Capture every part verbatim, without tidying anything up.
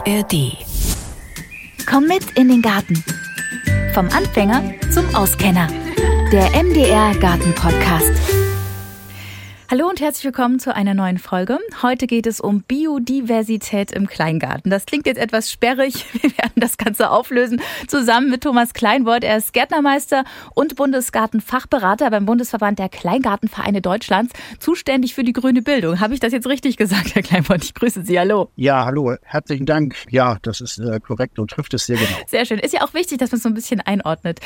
A R D. Komm mit in den Garten. Vom Anfänger zum Auskenner. Der M D R Garten-Podcast. Hallo und herzlich willkommen zu einer neuen Folge. Heute geht es um Biodiversität im Kleingarten. Das klingt jetzt etwas sperrig. Wir werden das Ganze auflösen zusammen mit Thomas Kleinwort. Er ist Gärtnermeister und Bundesgartenfachberater beim Bundesverband der Kleingartenvereine Deutschlands, zuständig für die grüne Bildung. Habe ich das jetzt richtig gesagt, Herr Kleinwort? Ich grüße Sie. Hallo. Ja, hallo. Herzlichen Dank. Ja, das ist äh, korrekt und trifft es sehr genau. Sehr schön. Ist ja auch wichtig, dass man es so ein bisschen einordnet.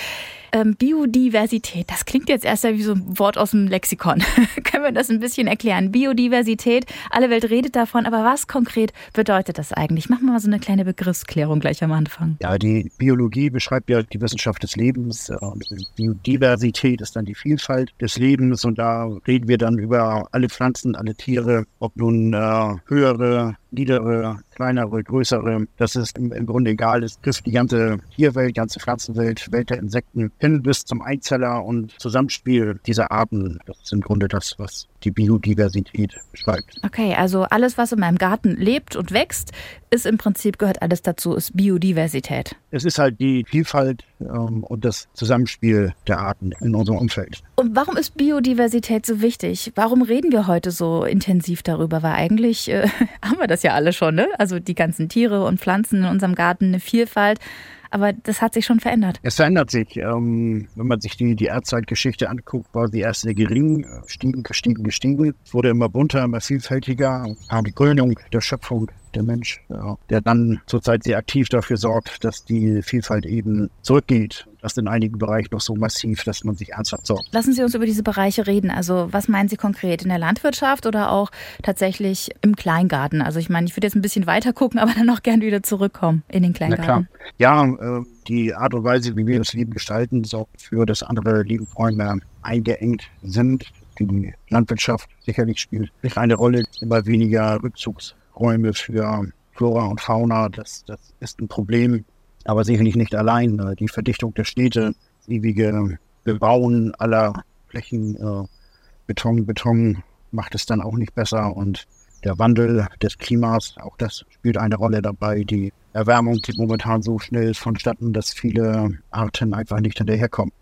Ähm, Biodiversität, das klingt jetzt erst wie so ein Wort aus dem Lexikon. Können wir das ein bisschen erklären? Biodiversität, alle Welt redet davon, aber was konkret bedeutet das eigentlich? Machen wir mal so eine kleine Begriffsklärung gleich am Anfang. Ja, die Biologie beschreibt ja die Wissenschaft des Lebens. Biodiversität ist dann die Vielfalt des Lebens und da reden wir dann über alle Pflanzen, alle Tiere, ob nun äh, höhere, niedere, kleinere, größere, dass es im, im Grunde egal ist, trifft die ganze Tierwelt, ganze Pflanzenwelt, Welt der Insekten hin bis zum Einzeller und Zusammenspiel dieser Arten. Das ist im Grunde das, was die Biodiversität beschreibt. Okay, also alles, was in meinem Garten lebt und wächst, ist im Prinzip, gehört alles dazu, ist Biodiversität. Es ist halt die Vielfalt ähm, und das Zusammenspiel der Arten in unserem Umfeld. Und warum ist Biodiversität so wichtig? Warum reden wir heute so intensiv darüber? Weil eigentlich äh, haben wir das ja alle schon, ne? Also die ganzen Tiere und Pflanzen in unserem Garten, eine Vielfalt. Aber das hat sich schon verändert. Es verändert sich. Ähm, wenn man sich die, die Erdzeitgeschichte anguckt, war sie erst sehr gering, gestiegen, gestiegen, gestiegen. Es wurde immer bunter, immer vielfältiger. Die Krönung der Schöpfung, der Mensch, ja, der dann zurzeit sehr aktiv dafür sorgt, dass die Vielfalt eben zurückgeht. Das in einigen Bereichen noch so massiv, dass man sich ernsthaft sorgt. Lassen Sie uns über diese Bereiche reden. Also was meinen Sie konkret? In der Landwirtschaft oder auch tatsächlich im Kleingarten? Also ich meine, ich würde jetzt ein bisschen weiter gucken, aber dann auch gerne wieder zurückkommen in den Kleingarten. Na klar. Ja, äh, die Art und Weise, wie wir das Leben gestalten, sorgt dafür, dass andere Lebensräume eingeengt sind. Die Landwirtschaft sicherlich spielt eine Rolle, immer weniger Rückzugsräume für Flora und Fauna. Das, das ist ein Problem. Aber sicherlich nicht allein. Die Verdichtung der Städte, das ewige Bebauen aller Flächen, äh, Beton, Beton macht es dann auch nicht besser. Und der Wandel des Klimas, auch das spielt eine Rolle dabei. Die Erwärmung geht momentan so schnell vonstatten, dass viele Arten einfach nicht hinterherkommen.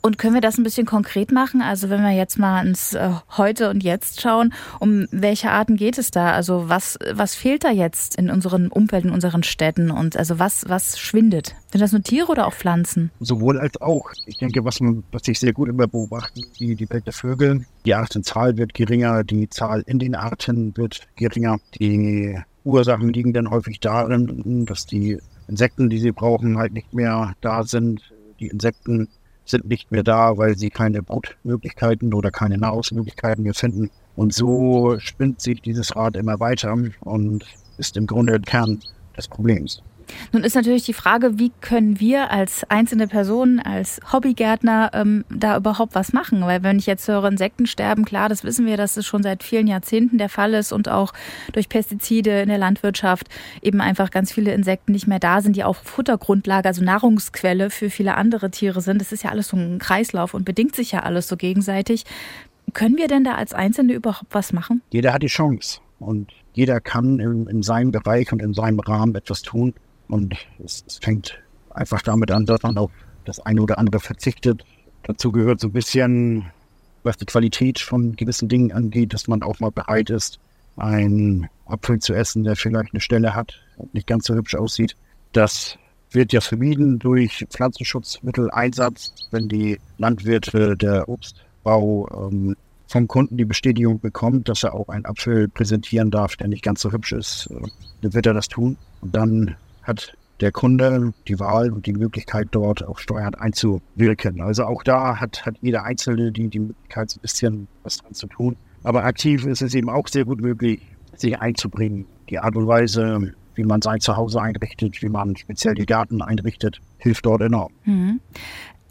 Und können wir das ein bisschen konkret machen? Also wenn wir jetzt mal ins äh, Heute und Jetzt schauen, um welche Arten geht es da? Also was, was fehlt da jetzt in unserem Umfeld, in unseren Städten? Und also was, was schwindet? Sind das nur Tiere oder auch Pflanzen? Sowohl als auch. Ich denke, was man, was ich sehr gut immer beobachte, die, die Welt der Vögel. Die Artenzahl wird geringer, die Zahl in den Arten wird geringer. Die Ursachen liegen dann häufig darin, dass die Insekten, die sie brauchen, halt nicht mehr da sind. Die Insekten sind nicht mehr da, weil sie keine Brutmöglichkeiten oder keine Nahrungsmöglichkeiten mehr finden. Und so spinnt sich dieses Rad immer weiter und ist im Grunde der Kern des Problems. Nun ist natürlich die Frage, wie können wir als einzelne Personen, als Hobbygärtner ähm, da überhaupt was machen? Weil wenn ich jetzt höre, Insekten sterben, klar, das wissen wir, dass es schon seit vielen Jahrzehnten der Fall ist und auch durch Pestizide in der Landwirtschaft eben einfach ganz viele Insekten nicht mehr da sind, die auch Futtergrundlage, also Nahrungsquelle für viele andere Tiere sind. Das ist ja alles so ein Kreislauf und bedingt sich ja alles so gegenseitig. Können wir denn da als Einzelne überhaupt was machen? Jeder hat die Chance und jeder kann in, in seinem Bereich und in seinem Rahmen etwas tun. Und es, es fängt einfach damit an, dass man auf das eine oder andere verzichtet. Dazu gehört so ein bisschen, was die Qualität von gewissen Dingen angeht, dass man auch mal bereit ist, einen Apfel zu essen, der vielleicht eine Stelle hat und nicht ganz so hübsch aussieht. Das wird ja vermieden durch Pflanzenschutzmitteleinsatz, wenn die Landwirte, der Obstbau ähm, vom Kunden die Bestätigung bekommt, dass er auch einen Apfel präsentieren darf, der nicht ganz so hübsch ist, dann wird er das tun und dann hat der Kunde die Wahl und die Möglichkeit, dort auch steuernd einzuwirken. Also auch da hat, hat jeder Einzelne die, die Möglichkeit, ein bisschen was dran zu tun. Aber aktiv ist es eben auch sehr gut möglich, sich einzubringen. Die Art und Weise, wie man sein Zuhause einrichtet, wie man speziell die Garten einrichtet, hilft dort enorm. Mhm.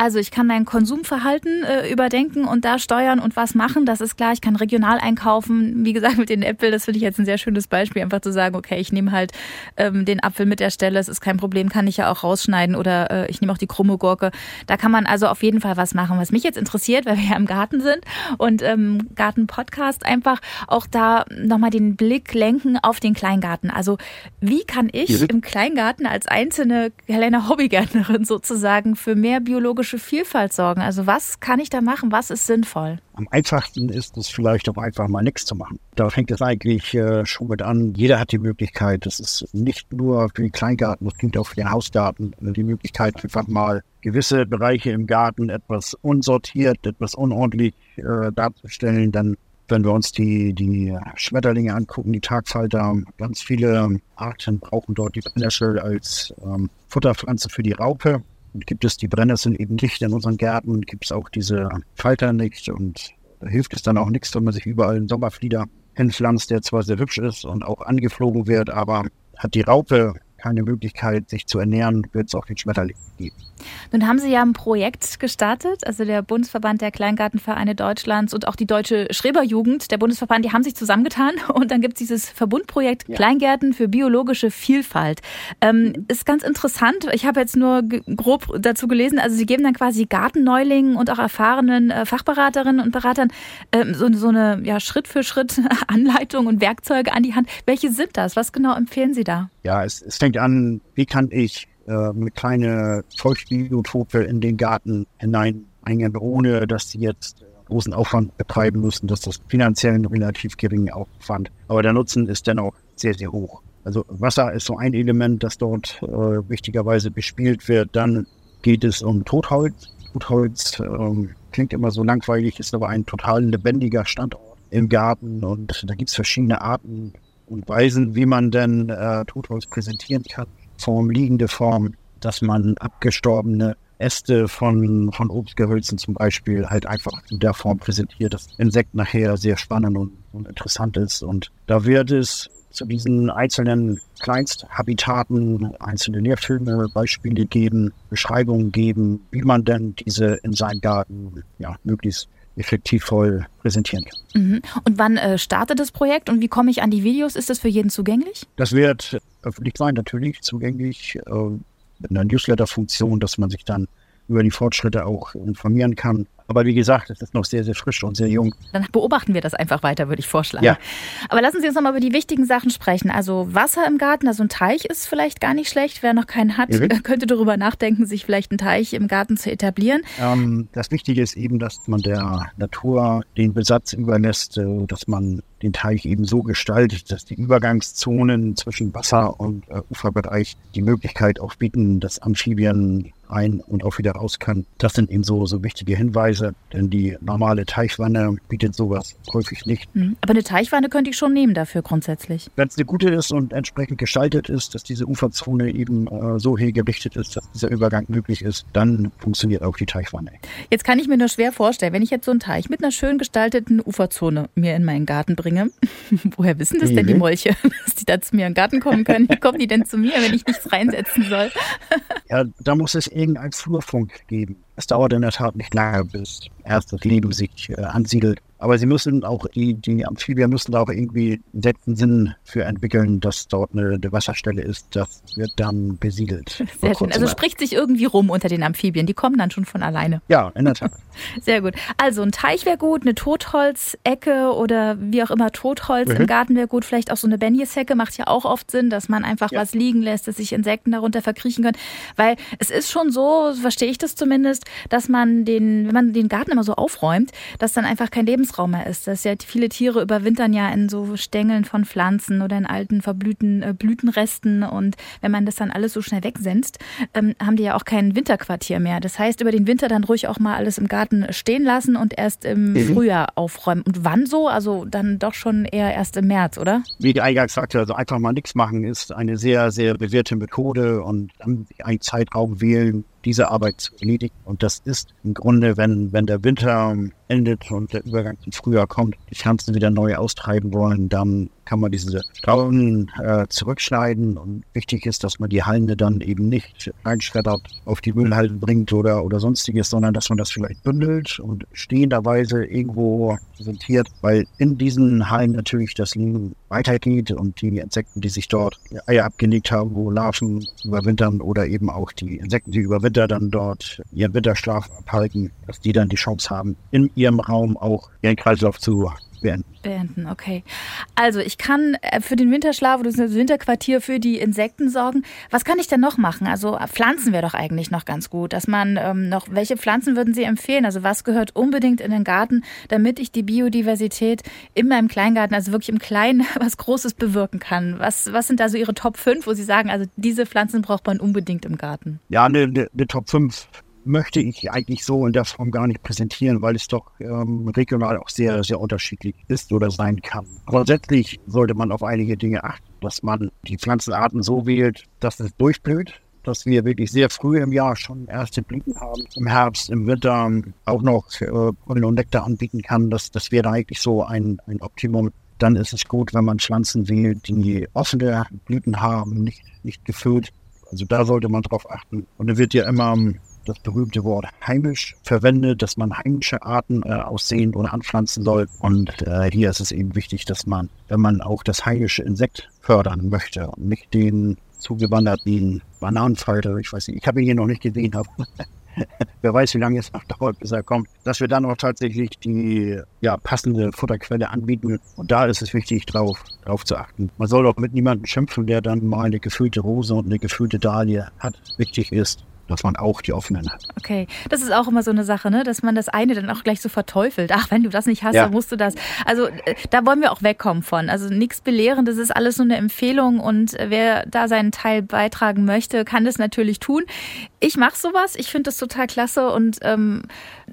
Also ich kann mein Konsumverhalten äh, überdenken und da steuern und was machen, das ist klar. Ich kann regional einkaufen, wie gesagt mit den Äpfeln, das finde ich jetzt ein sehr schönes Beispiel, einfach zu sagen, okay, ich nehme halt ähm, den Apfel mit der Stelle, es ist kein Problem, kann ich ja auch rausschneiden oder äh, ich nehme auch die krumme Gurke. Da kann man also auf jeden Fall was machen. Was mich jetzt interessiert, weil wir ja im Garten sind und ähm, Garten-Podcast, einfach auch da nochmal den Blick lenken auf den Kleingarten. Also wie kann ich im Kleingarten als einzelne kleine Hobbygärtnerin sozusagen für mehr biologische Vielfalt sorgen? Also was kann ich da machen? Was ist sinnvoll? Am einfachsten ist es vielleicht auch einfach mal nichts zu machen. Da fängt es eigentlich äh, schon mit an. Jeder hat die Möglichkeit. Das ist nicht nur für den Kleingarten, das gilt auch für den Hausgarten. Die Möglichkeit, einfach mal gewisse Bereiche im Garten etwas unsortiert, etwas unordentlich äh, darzustellen. Dann, wenn wir uns die, die Schmetterlinge angucken, die Tagfalter, ganz viele Arten brauchen dort die Brennnessel als ähm, Futterpflanze für die Raupe. Und gibt es die Brennnesseln eben nicht in unseren Gärten, gibt es auch diese Falter nicht und da hilft es dann auch nichts, wenn man sich überall einen Sommerflieder hinpflanzt, der zwar sehr hübsch ist und auch angeflogen wird, aber hat die Raupe keine Möglichkeit, sich zu ernähren, wird es auch den Schmetterling geben. Nun haben Sie ja ein Projekt gestartet, also der Bundesverband der Kleingartenvereine Deutschlands und auch die Deutsche Schreberjugend, der Bundesverband, die haben sich zusammengetan und dann gibt es dieses Verbundprojekt ja. Kleingärten für biologische Vielfalt. Ähm, ist ganz interessant, ich habe jetzt nur grob dazu gelesen, also Sie geben dann quasi Gartenneulingen und auch erfahrenen Fachberaterinnen und Beratern ähm, so, so eine ja, Schritt-für-Schritt-Anleitung und Werkzeuge an die Hand. Welche sind das? Was genau empfehlen Sie da? Ja, es, es fängt an, wie kann ich äh, eine kleine Feuchtbiotope in den Garten hinein eingehen, ohne dass sie jetzt großen Aufwand betreiben müssen, dass das finanziell einen relativ geringen Aufwand. Aber der Nutzen ist dennoch sehr, sehr hoch. Also Wasser ist so ein Element, das dort äh, wichtigerweise bespielt wird. Dann geht es um Totholz. Totholz äh, klingt immer so langweilig, ist aber ein total lebendiger Standort im Garten und da gibt es verschiedene Arten und Weisen, wie man denn äh, Totholz präsentieren kann. Form, liegende Form, dass man abgestorbene Äste von, von Obstgehölzen zum Beispiel halt einfach in der Form präsentiert, dass das Insekt nachher sehr spannend und, und interessant ist. Und da wird es zu diesen einzelnen Kleinsthabitaten einzelne Lehrfilme, Beispiele geben, Beschreibungen geben, wie man denn diese in seinem Garten ja, möglichst effektiv voll präsentieren kann. Mhm. Und wann äh, startet das Projekt und wie komme ich an die Videos? Ist das für jeden zugänglich? Das wird öffentlich sein, natürlich zugänglich äh, mit einer Newsletter-Funktion, dass man sich dann über die Fortschritte auch informieren kann. Aber wie gesagt, es ist noch sehr, sehr frisch und sehr jung. Dann beobachten wir das einfach weiter, würde ich vorschlagen. Ja. Aber lassen Sie uns nochmal über die wichtigen Sachen sprechen. Also Wasser im Garten, also ein Teich ist vielleicht gar nicht schlecht. Wer noch keinen hat, ja, könnte darüber nachdenken, sich vielleicht einen Teich im Garten zu etablieren. Ähm, das Wichtige ist eben, dass man der Natur den Besatz überlässt, dass man den Teich eben so gestaltet, dass die Übergangszonen zwischen Wasser und äh, Uferbereich die Möglichkeit auch bieten, dass Amphibien ein- und auch wieder raus kann. Das sind eben so, so wichtige Hinweise, denn die normale Teichwanne bietet sowas häufig nicht. Aber eine Teichwanne könnte ich schon nehmen dafür grundsätzlich? Wenn es eine gute ist und entsprechend gestaltet ist, dass diese Uferzone eben äh, so hergerichtet ist, dass dieser Übergang möglich ist, dann funktioniert auch die Teichwanne. Jetzt kann ich mir nur schwer vorstellen, wenn ich jetzt so einen Teich mit einer schön gestalteten Uferzone mir in meinen Garten bringe, woher wissen das denn die Molche, dass die da zu mir in den Garten kommen können? Wie kommen die denn zu mir, wenn ich nichts reinsetzen soll? Ja, da muss es irgendein Flurfunk geben. Es dauert in der Tat nicht lange, bis erst das Leben sich äh, ansiedelt. Aber sie müssen auch, die, die Amphibien müssen da auch irgendwie einen letzten Sinn für entwickeln, dass dort eine, eine Wasserstelle ist. Das wird dann besiedelt. Sehr schön. Also spricht sich irgendwie rum unter den Amphibien. Die kommen dann schon von alleine. Ja, in der Tat. Sehr gut. Also ein Teich wäre gut, eine Totholzecke oder wie auch immer Totholz mhm. im Garten wäre gut. Vielleicht auch so eine Benjeshecke macht ja auch oft Sinn, dass man einfach ja. was liegen lässt, dass sich Insekten darunter verkriechen können. Weil es ist schon so, so verstehe ich das zumindest, dass man den, wenn man den Garten immer so aufräumt, dass dann einfach kein Lebens Raum mehr ist. Das ja, viele Tiere überwintern ja in so Stängeln von Pflanzen oder in alten verblühten äh, Blütenresten und wenn man das dann alles so schnell wegsenzt, ähm, haben die ja auch kein Winterquartier mehr. Das heißt, über den Winter dann ruhig auch mal alles im Garten stehen lassen und erst im mhm. Frühjahr aufräumen. Und wann so? Also dann doch schon eher erst im März, oder? Wie ich eingangs sagte, also einfach mal nichts machen ist eine sehr, sehr bewährte Methode und dann einen Zeitraum wählen, diese Arbeit zu erledigen. Und das ist im Grunde, wenn, wenn der Winter endet und der Übergang zum Frühjahr kommt, die Pflanzen wieder neu austreiben wollen, dann kann man diese Trauben äh, zurückschneiden. Und wichtig ist, dass man die Halme dann eben nicht einschreddert, auf die Müllhalde bringt oder, oder sonstiges, sondern dass man das vielleicht bündelt und stehenderweise irgendwo präsentiert, weil in diesen Halmen natürlich das Leben weitergeht und die Insekten, die sich dort Eier abgelegt haben, wo Larven überwintern oder eben auch die Insekten, die über Winter dann dort ihren Winterschlaf abhalten, dass die dann die Chance haben, in ihrem Raum auch ihren Kreislauf zu beenden. Beenden, okay. Also ich kann für den Winterschlaf oder das Winterquartier für die Insekten sorgen. Was kann ich denn noch machen? Also Pflanzen wäre doch eigentlich noch ganz gut, dass man ähm, noch, welche Pflanzen würden Sie empfehlen? Also was gehört unbedingt in den Garten, damit ich die Biodiversität in meinem Kleingarten, also wirklich im Kleinen, was Großes bewirken kann? Was, was sind da so Ihre Top fünf, wo Sie sagen, also diese Pflanzen braucht man unbedingt im Garten? Ja, eine ne, ne Top fünf möchte ich eigentlich so in der Form gar nicht präsentieren, weil es doch ähm, regional auch sehr, sehr unterschiedlich ist oder sein kann. Grundsätzlich sollte man auf einige Dinge achten, dass man die Pflanzenarten so wählt, dass es durchblüht, dass wir wirklich sehr früh im Jahr schon erste Blüten haben, im Herbst, im Winter auch noch äh, Pollen und Nektar anbieten kann. Das, das wäre eigentlich so ein, ein Optimum. Dann ist es gut, wenn man Pflanzen wählt, die offene Blüten haben, nicht, nicht gefüllt. Also da sollte man drauf achten. Und dann wird ja immer das berühmte Wort heimisch verwendet, dass man heimische Arten äh, aussehen oder anpflanzen soll. Und äh, hier ist es eben wichtig, dass man, wenn man auch das heimische Insekt fördern möchte und nicht den zugewanderten Bananenfalter, ich weiß nicht, ich habe ihn hier noch nicht gesehen, aber wer weiß, wie lange es noch dauert, bis er kommt, dass wir dann auch tatsächlich die ja, passende Futterquelle anbieten. Und da ist es wichtig, drauf, drauf zu achten. Man soll auch mit niemandem schimpfen, der dann mal eine gefüllte Rose und eine gefüllte Dahlie hat. Wichtig ist, dass man auch die offenen hat. Okay, das ist auch immer so eine Sache, ne? Dass man das eine dann auch gleich so verteufelt. Ach, wenn du das nicht hast, ja, dann musst du das. Also äh, da wollen wir auch wegkommen von. Also nichts Belehrendes, ist alles nur eine Empfehlung und wer da seinen Teil beitragen möchte, kann das natürlich tun. Ich mache sowas, ich finde das total klasse und ähm,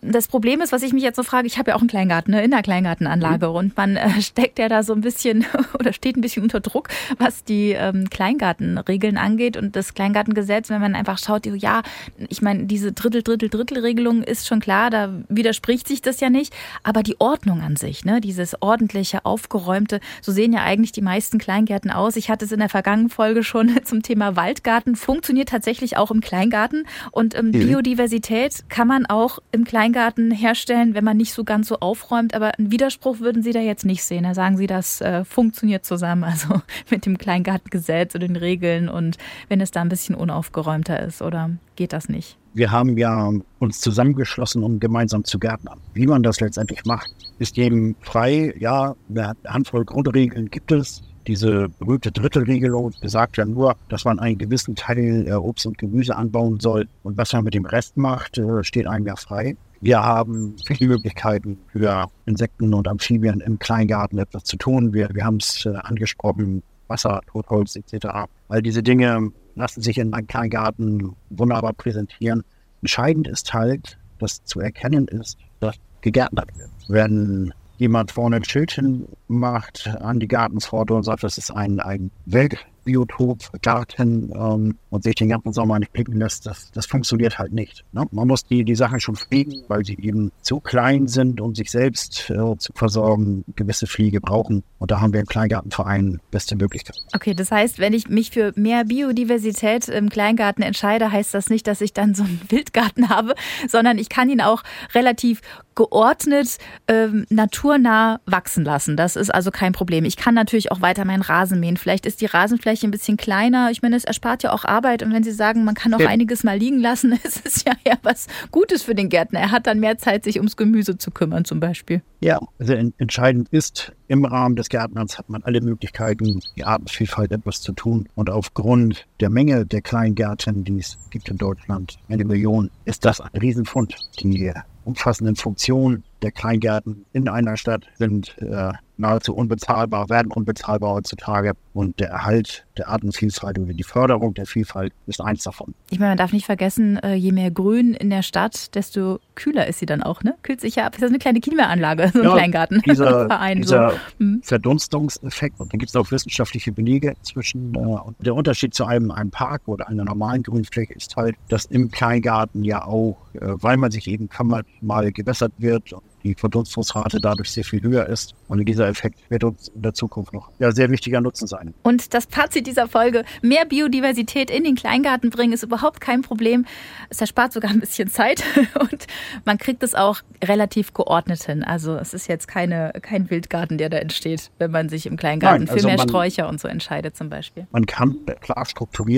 das Problem ist, was ich mich jetzt so frage, ich habe ja auch einen Kleingarten, ne? In der Kleingartenanlage, mhm, und man äh, steckt ja da so ein bisschen oder steht ein bisschen unter Druck, was die ähm, Kleingartenregeln angeht und das Kleingartengesetz, wenn man einfach schaut, ja, ich meine, diese Drittel-Drittel-Drittel-Regelung ist schon klar, da widerspricht sich das ja nicht. Aber die Ordnung an sich, ne, dieses ordentliche, aufgeräumte, so sehen ja eigentlich die meisten Kleingärten aus. Ich hatte es in der vergangenen Folge schon zum Thema Waldgarten, funktioniert tatsächlich auch im Kleingarten. Und ähm, ja. Biodiversität kann man auch im Kleingarten herstellen, wenn man nicht so ganz so aufräumt. Aber einen Widerspruch würden Sie da jetzt nicht sehen. Da sagen Sie, das äh, funktioniert zusammen, also mit dem Kleingartengesetz und den Regeln und wenn es da ein bisschen unaufgeräumter ist, oder? Geht das nicht? Wir haben ja uns zusammengeschlossen, um gemeinsam zu gärtnern. Wie man das letztendlich macht, ist jedem frei. Ja, eine Handvoll Grundregeln gibt es. Diese berühmte Drittelregelung besagt ja nur, dass man einen gewissen Teil äh, Obst und Gemüse anbauen soll. Und was man mit dem Rest macht, äh, steht einem ja frei. Wir haben viele Möglichkeiten für Insekten und Amphibien im Kleingarten etwas zu tun. Wir, wir haben es äh, angesprochen, Wasser, Totholz et cetera. All diese Dinge lassen sich in einem Kleingarten wunderbar präsentieren. Entscheidend ist halt, dass zu erkennen ist, dass gegärtnert wird. Wenn jemand vorne ein Schildchen macht an die Gartenpforte und sagt, das ist ein, ein Weltbiotopgarten ähm, und sich den ganzen Sommer nicht blicken lässt, das, das funktioniert halt nicht. Ne? Man muss die, die Sachen schon fliegen, weil sie eben zu klein sind, um sich selbst äh, zu versorgen, gewisse Fliege brauchen. Und da haben wir im Kleingartenverein beste Möglichkeiten. Okay, das heißt, wenn ich mich für mehr Biodiversität im Kleingarten entscheide, heißt das nicht, dass ich dann so einen Wildgarten habe, sondern ich kann ihn auch relativ geordnet, ähm, naturnah wachsen lassen. Das ist also kein Problem. Ich kann natürlich auch weiter meinen Rasen mähen. Vielleicht ist die Rasenfläche ein bisschen kleiner. Ich meine, es erspart ja auch Arbeit. Und wenn Sie sagen, man kann auch ja. einiges mal liegen lassen, es ist ja eher was Gutes für den Gärtner. Er hat dann mehr Zeit, sich ums Gemüse zu kümmern zum Beispiel. Ja, also entscheidend ist, im Rahmen des Gärtnerns hat man alle Möglichkeiten, die Artenvielfalt etwas zu tun. Und aufgrund der Menge der Kleingärten, die es gibt in Deutschland, eine Million, ist das ein Riesenfund. Die umfassenden Funktionen der Kleingärten in einer Stadt sind äh, nahezu unbezahlbar, werden unbezahlbar heutzutage. Und der Erhalt der Artenvielfalt oder die Förderung der Vielfalt ist eins davon. Ich meine, man darf nicht vergessen, je mehr Grün in der Stadt, desto kühler ist sie dann auch, ne? Kühlt sich ja ab. Das ist eine kleine Klimaanlage, so ein ja, Kleingarten. Dieser, Verein, dieser so. hm. Verdunstungseffekt. Und dann gibt es auch wissenschaftliche Belege zwischen. Äh, und der Unterschied zu einem, einem Park oder einer normalen Grünfläche ist halt, dass im Kleingarten ja auch, äh, weil man sich eben kaum mal gewässert wird und die Verdunstungsrate dadurch sehr viel höher ist, Und dieser Effekt wird uns in der Zukunft noch ja, sehr wichtiger Nutzen sein. Und das Fazit dieser Folge, mehr Biodiversität in den Kleingarten bringen, ist überhaupt kein Problem. Es erspart sogar ein bisschen Zeit und man kriegt es auch relativ geordnet hin. Also es ist jetzt keine, kein Wildgarten, der da entsteht, wenn man sich im Kleingarten Nein, also für mehr man, Sträucher und so entscheidet zum Beispiel. Man kann klar strukturiert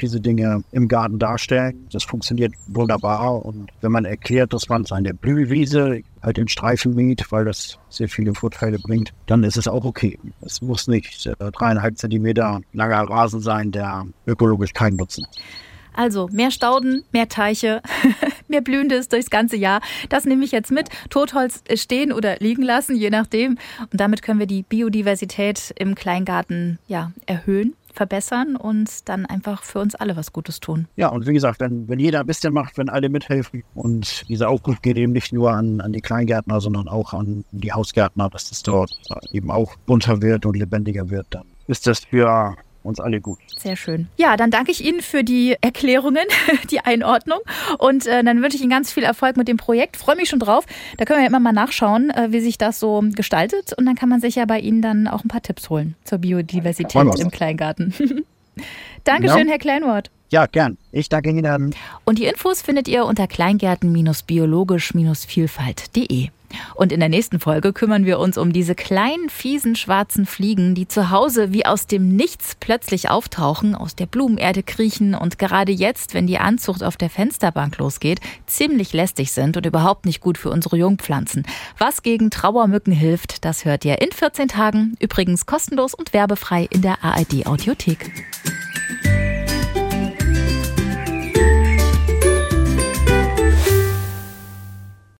diese Dinge im Garten darstellen. Das funktioniert wunderbar. Und wenn man erklärt, dass man seine Blühwiese halt in Streifen mäht, weil das sehr viele Vorteile bringt, dann ist es auch okay. Es muss nicht äh, dreieinhalb Zentimeter langer Rasen sein, der ökologisch keinen Nutzen hat. Also mehr Stauden, mehr Teiche, mehr Blühendes durchs ganze Jahr. Das nehme ich jetzt mit. Totholz stehen oder liegen lassen, je nachdem. Und damit können wir die Biodiversität im Kleingarten ja erhöhen, verbessern und dann einfach für uns alle was Gutes tun. Ja, und wie gesagt, wenn, wenn jeder ein bisschen macht, wenn alle mithelfen und dieser Aufruf geht eben nicht nur an, an die Kleingärtner, sondern auch an die Hausgärtner, dass das dort eben auch bunter wird und lebendiger wird, dann ist das für uns alle gut. Sehr schön. Ja, dann danke ich Ihnen für die Erklärungen, die Einordnung und äh, dann wünsche ich Ihnen ganz viel Erfolg mit dem Projekt. Freue mich schon drauf. Da können wir ja immer mal nachschauen, äh, wie sich das so gestaltet und dann kann man sich ja bei Ihnen dann auch ein paar Tipps holen zur Biodiversität im Kleingarten. Dankeschön, Herr Kleinwort. Ja, gern. Ich danke Ihnen. Und die Infos findet ihr unter kleingärten-biologisch-vielfalt punkt de. Und in der nächsten Folge kümmern wir uns um diese kleinen, fiesen, schwarzen Fliegen, die zu Hause wie aus dem Nichts plötzlich auftauchen, aus der Blumenerde kriechen und gerade jetzt, wenn die Anzucht auf der Fensterbank losgeht, ziemlich lästig sind und überhaupt nicht gut für unsere Jungpflanzen. Was gegen Trauermücken hilft, das hört ihr in vierzehn Tagen. Übrigens kostenlos und werbefrei in der A R D-Audiothek.